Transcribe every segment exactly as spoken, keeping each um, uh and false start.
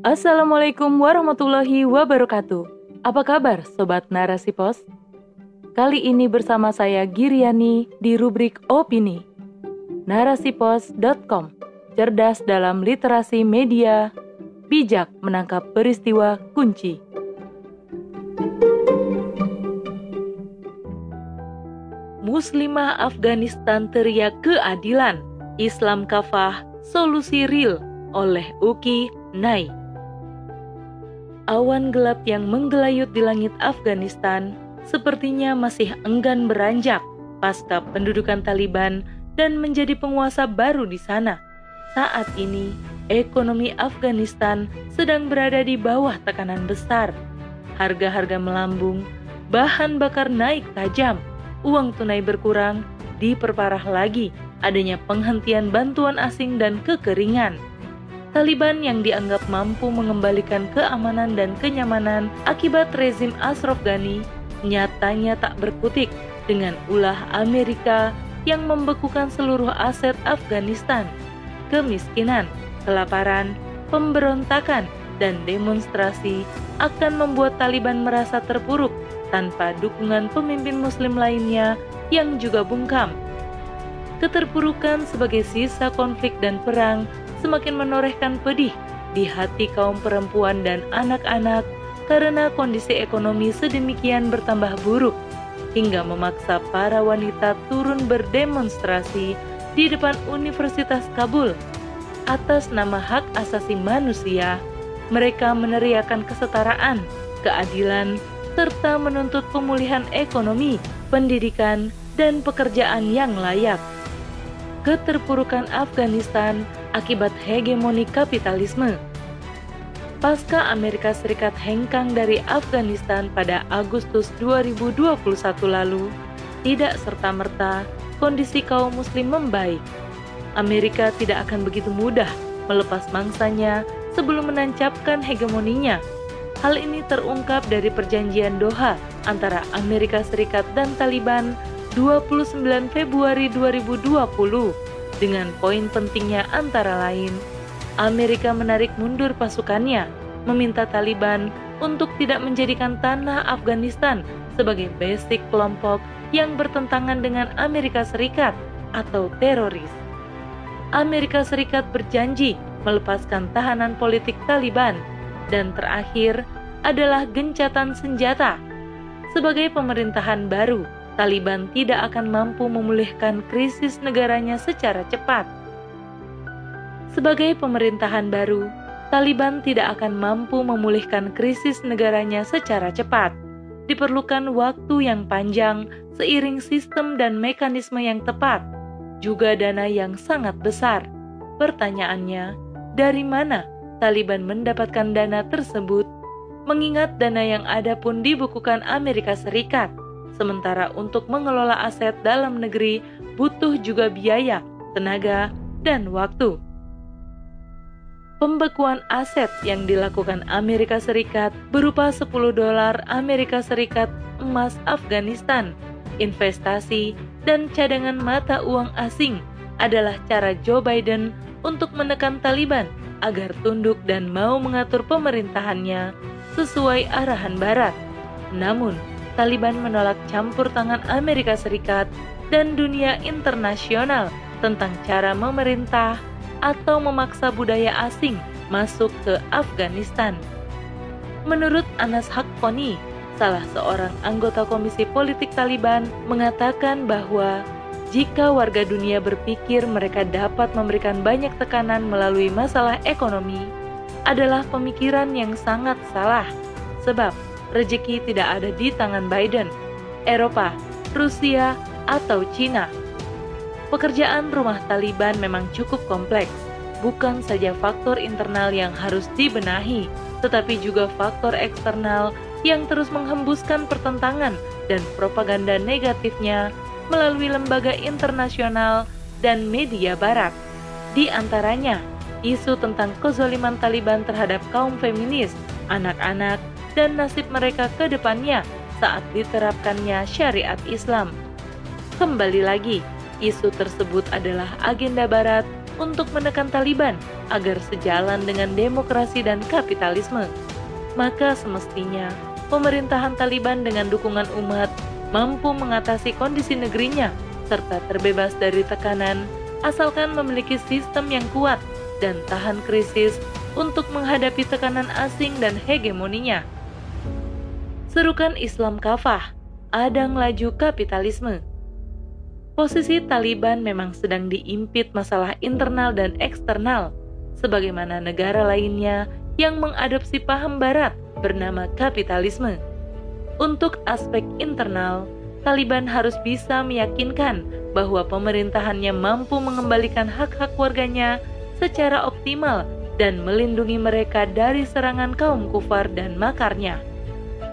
Assalamualaikum warahmatullahi wabarakatuh. Apa kabar Sobat Narasipos? Kali ini bersama saya Giriani di rubrik Opini narasipos dot com. Cerdas dalam literasi media, bijak menangkap peristiwa kunci. Muslimah Afghanistan teriak keadilan, Islam kafah, solusi real oleh Uki Nai. Awan gelap yang menggelayut di langit Afghanistan sepertinya masih enggan beranjak pasca pendudukan Taliban dan menjadi penguasa baru di sana. Saat ini, ekonomi Afghanistan sedang berada di bawah tekanan besar. Harga-harga melambung, bahan bakar naik tajam, uang tunai berkurang, diperparah lagi adanya penghentian bantuan asing dan kekeringan. Taliban yang dianggap mampu mengembalikan keamanan dan kenyamanan akibat rezim Ashraf Ghani nyatanya tak berkutik dengan ulah Amerika yang membekukan seluruh aset Afghanistan. Kemiskinan, kelaparan, pemberontakan, dan demonstrasi akan membuat Taliban merasa terpuruk tanpa dukungan pemimpin muslim lainnya yang juga bungkam. Keterpurukan sebagai sisa konflik dan perang semakin menorehkan pedih di hati kaum perempuan dan anak-anak karena kondisi ekonomi sedemikian bertambah buruk hingga memaksa para wanita turun berdemonstrasi di depan Universitas Kabul. Atas nama hak asasi manusia, mereka meneriakan kesetaraan, keadilan, serta menuntut pemulihan ekonomi, pendidikan, dan pekerjaan yang layak. Keterpurukan Afghanistan akibat hegemoni kapitalisme. Pasca Amerika Serikat hengkang dari Afghanistan pada Agustus dua ribu dua puluh satu lalu, tidak serta-merta kondisi kaum muslim membaik. Amerika tidak akan begitu mudah melepas mangsanya sebelum menancapkan hegemoninya. Hal ini terungkap dari perjanjian Doha antara Amerika Serikat dan Taliban dua puluh sembilan Februari dua ribu dua puluh dengan poin pentingnya antara lain Amerika menarik mundur pasukannya, meminta Taliban untuk tidak menjadikan tanah Afghanistan sebagai basic kelompok yang bertentangan dengan Amerika Serikat atau teroris. Amerika Serikat berjanji melepaskan tahanan politik Taliban dan terakhir adalah gencatan senjata. Sebagai pemerintahan baru, Taliban tidak akan mampu memulihkan krisis negaranya secara cepat. Sebagai pemerintahan baru, Taliban tidak akan mampu memulihkan krisis negaranya secara cepat. Diperlukan waktu yang panjang seiring sistem dan mekanisme yang tepat, juga dana yang sangat besar. Pertanyaannya, dari mana Taliban mendapatkan dana tersebut? Mengingat dana yang ada pun dibukukan Amerika Serikat, sementara untuk mengelola aset dalam negeri butuh juga biaya, tenaga, dan waktu. Pembekuan aset yang dilakukan Amerika Serikat berupa sepuluh dolar Amerika Serikat emas Afghanistan, investasi, dan cadangan mata uang asing adalah cara Joe Biden untuk menekan Taliban agar tunduk dan mau mengatur pemerintahannya sesuai arahan Barat. Namun, Taliban menolak campur tangan Amerika Serikat dan dunia internasional tentang cara memerintah atau memaksa budaya asing masuk ke Afghanistan. Menurut Anas Hakponi, salah seorang anggota Komisi Politik Taliban, mengatakan bahwa jika warga dunia berpikir mereka dapat memberikan banyak tekanan melalui masalah ekonomi, adalah pemikiran yang sangat salah, sebab rezeki tidak ada di tangan Biden, Eropa, Rusia, atau Cina. Pekerjaan rumah Taliban memang cukup kompleks, bukan saja faktor internal yang harus dibenahi, tetapi juga faktor eksternal yang terus menghembuskan pertentangan dan propaganda negatifnya melalui lembaga internasional dan media barat. Di antaranya, isu tentang kezaliman Taliban terhadap kaum feminis, anak-anak, dan nasib mereka ke depannya saat diterapkannya syariat Islam. Kembali lagi, isu tersebut adalah agenda Barat untuk menekan Taliban agar sejalan dengan demokrasi dan kapitalisme. Maka semestinya pemerintahan Taliban dengan dukungan umat mampu mengatasi kondisi negerinya serta terbebas dari tekanan asalkan memiliki sistem yang kuat dan tahan krisis untuk menghadapi tekanan asing dan hegemoninya. Serukan Islam kafah, adang laju kapitalisme. Posisi Taliban memang sedang diimpit masalah internal dan eksternal, sebagaimana negara lainnya yang mengadopsi paham barat bernama kapitalisme. Untuk aspek internal, Taliban harus bisa meyakinkan bahwa pemerintahannya mampu mengembalikan hak-hak warganya secara optimal dan melindungi mereka dari serangan kaum kufar dan makarnya.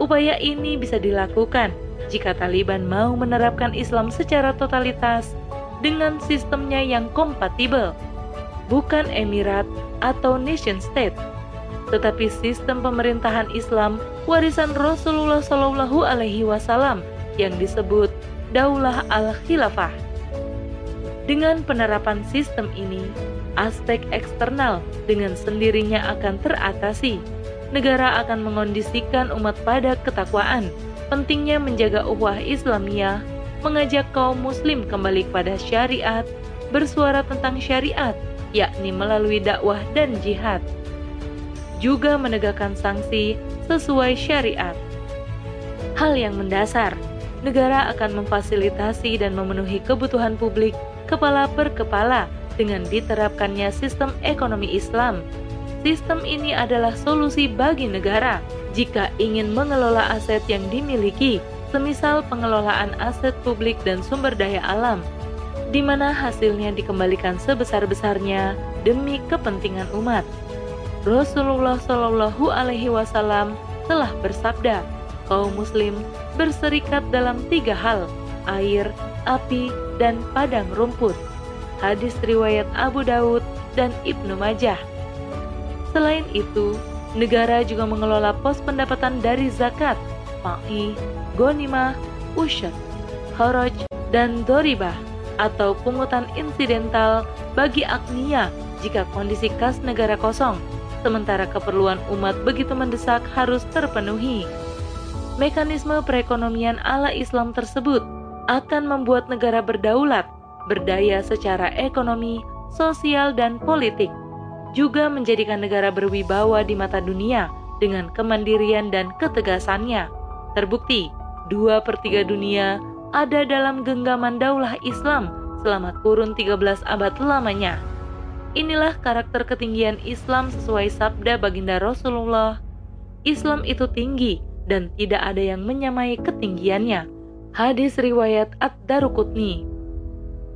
Upaya ini bisa dilakukan jika Taliban mau menerapkan Islam secara totalitas dengan sistemnya yang kompatibel, bukan emirat atau nation state, tetapi sistem pemerintahan Islam warisan Rasulullah Shallallahu Alaihi Wasallam yang disebut Daulah al-Khilafah. Dengan penerapan sistem ini, aspek eksternal dengan sendirinya akan teratasi. Negara akan mengondisikan umat pada ketakwaan, pentingnya menjaga ukhuwah Islamiyah, mengajak kaum muslim kembali kepada syariat, bersuara tentang syariat, yakni melalui dakwah dan jihad. Juga menegakkan sanksi sesuai syariat. Hal yang mendasar, negara akan memfasilitasi dan memenuhi kebutuhan publik kepala per kepala dengan diterapkannya sistem ekonomi Islam. Sistem ini adalah solusi bagi negara jika ingin mengelola aset yang dimiliki, semisal pengelolaan aset publik dan sumber daya alam, di mana hasilnya dikembalikan sebesar-besarnya demi kepentingan umat. Rasulullah Shallallahu Alaihi Wasallam telah bersabda, kaum muslim berserikat dalam tiga hal, air, api, dan padang rumput. Hadis riwayat Abu Dawud dan Ibnu Majah. Selain itu, negara juga mengelola pos pendapatan dari zakat, P A I, Gonimah, Usyr, Kharaj, dan Doribah atau pungutan insidental bagi agniya jika kondisi kas negara kosong, sementara keperluan umat begitu mendesak harus terpenuhi. Mekanisme perekonomian ala Islam tersebut akan membuat negara berdaulat, berdaya secara ekonomi, sosial, dan politik. Juga menjadikan negara berwibawa di mata dunia dengan kemandirian dan ketegasannya. Terbukti, dua per tiga dunia ada dalam genggaman daulah Islam selama kurun tiga belas abad lamanya. Inilah karakter ketinggian Islam sesuai sabda baginda Rasulullah. Islam itu tinggi dan tidak ada yang menyamai ketinggiannya. Hadis riwayat Ad-Daruqutni.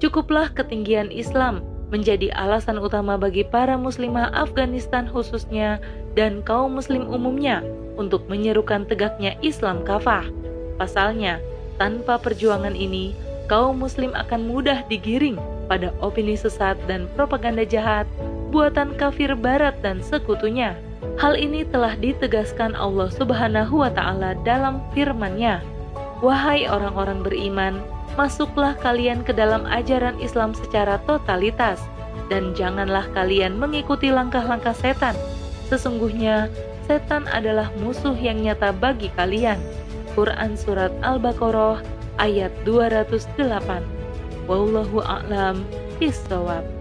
Cukuplah ketinggian Islam menjadi alasan utama bagi para muslimah Afghanistan khususnya dan kaum muslim umumnya untuk menyerukan tegaknya Islam kafah. Pasalnya, tanpa perjuangan ini, kaum muslim akan mudah digiring pada opini sesat dan propaganda jahat, buatan kafir barat dan sekutunya. Hal ini telah ditegaskan Allah Subhanahu wa Ta'ala dalam firman-Nya. Wahai orang-orang beriman, masuklah kalian ke dalam ajaran Islam secara totalitas, dan janganlah kalian mengikuti langkah-langkah setan. Sesungguhnya, setan adalah musuh yang nyata bagi kalian. Quran Surat Al-Baqarah ayat dua ratus delapan. Wallahu a'lam bishshawab.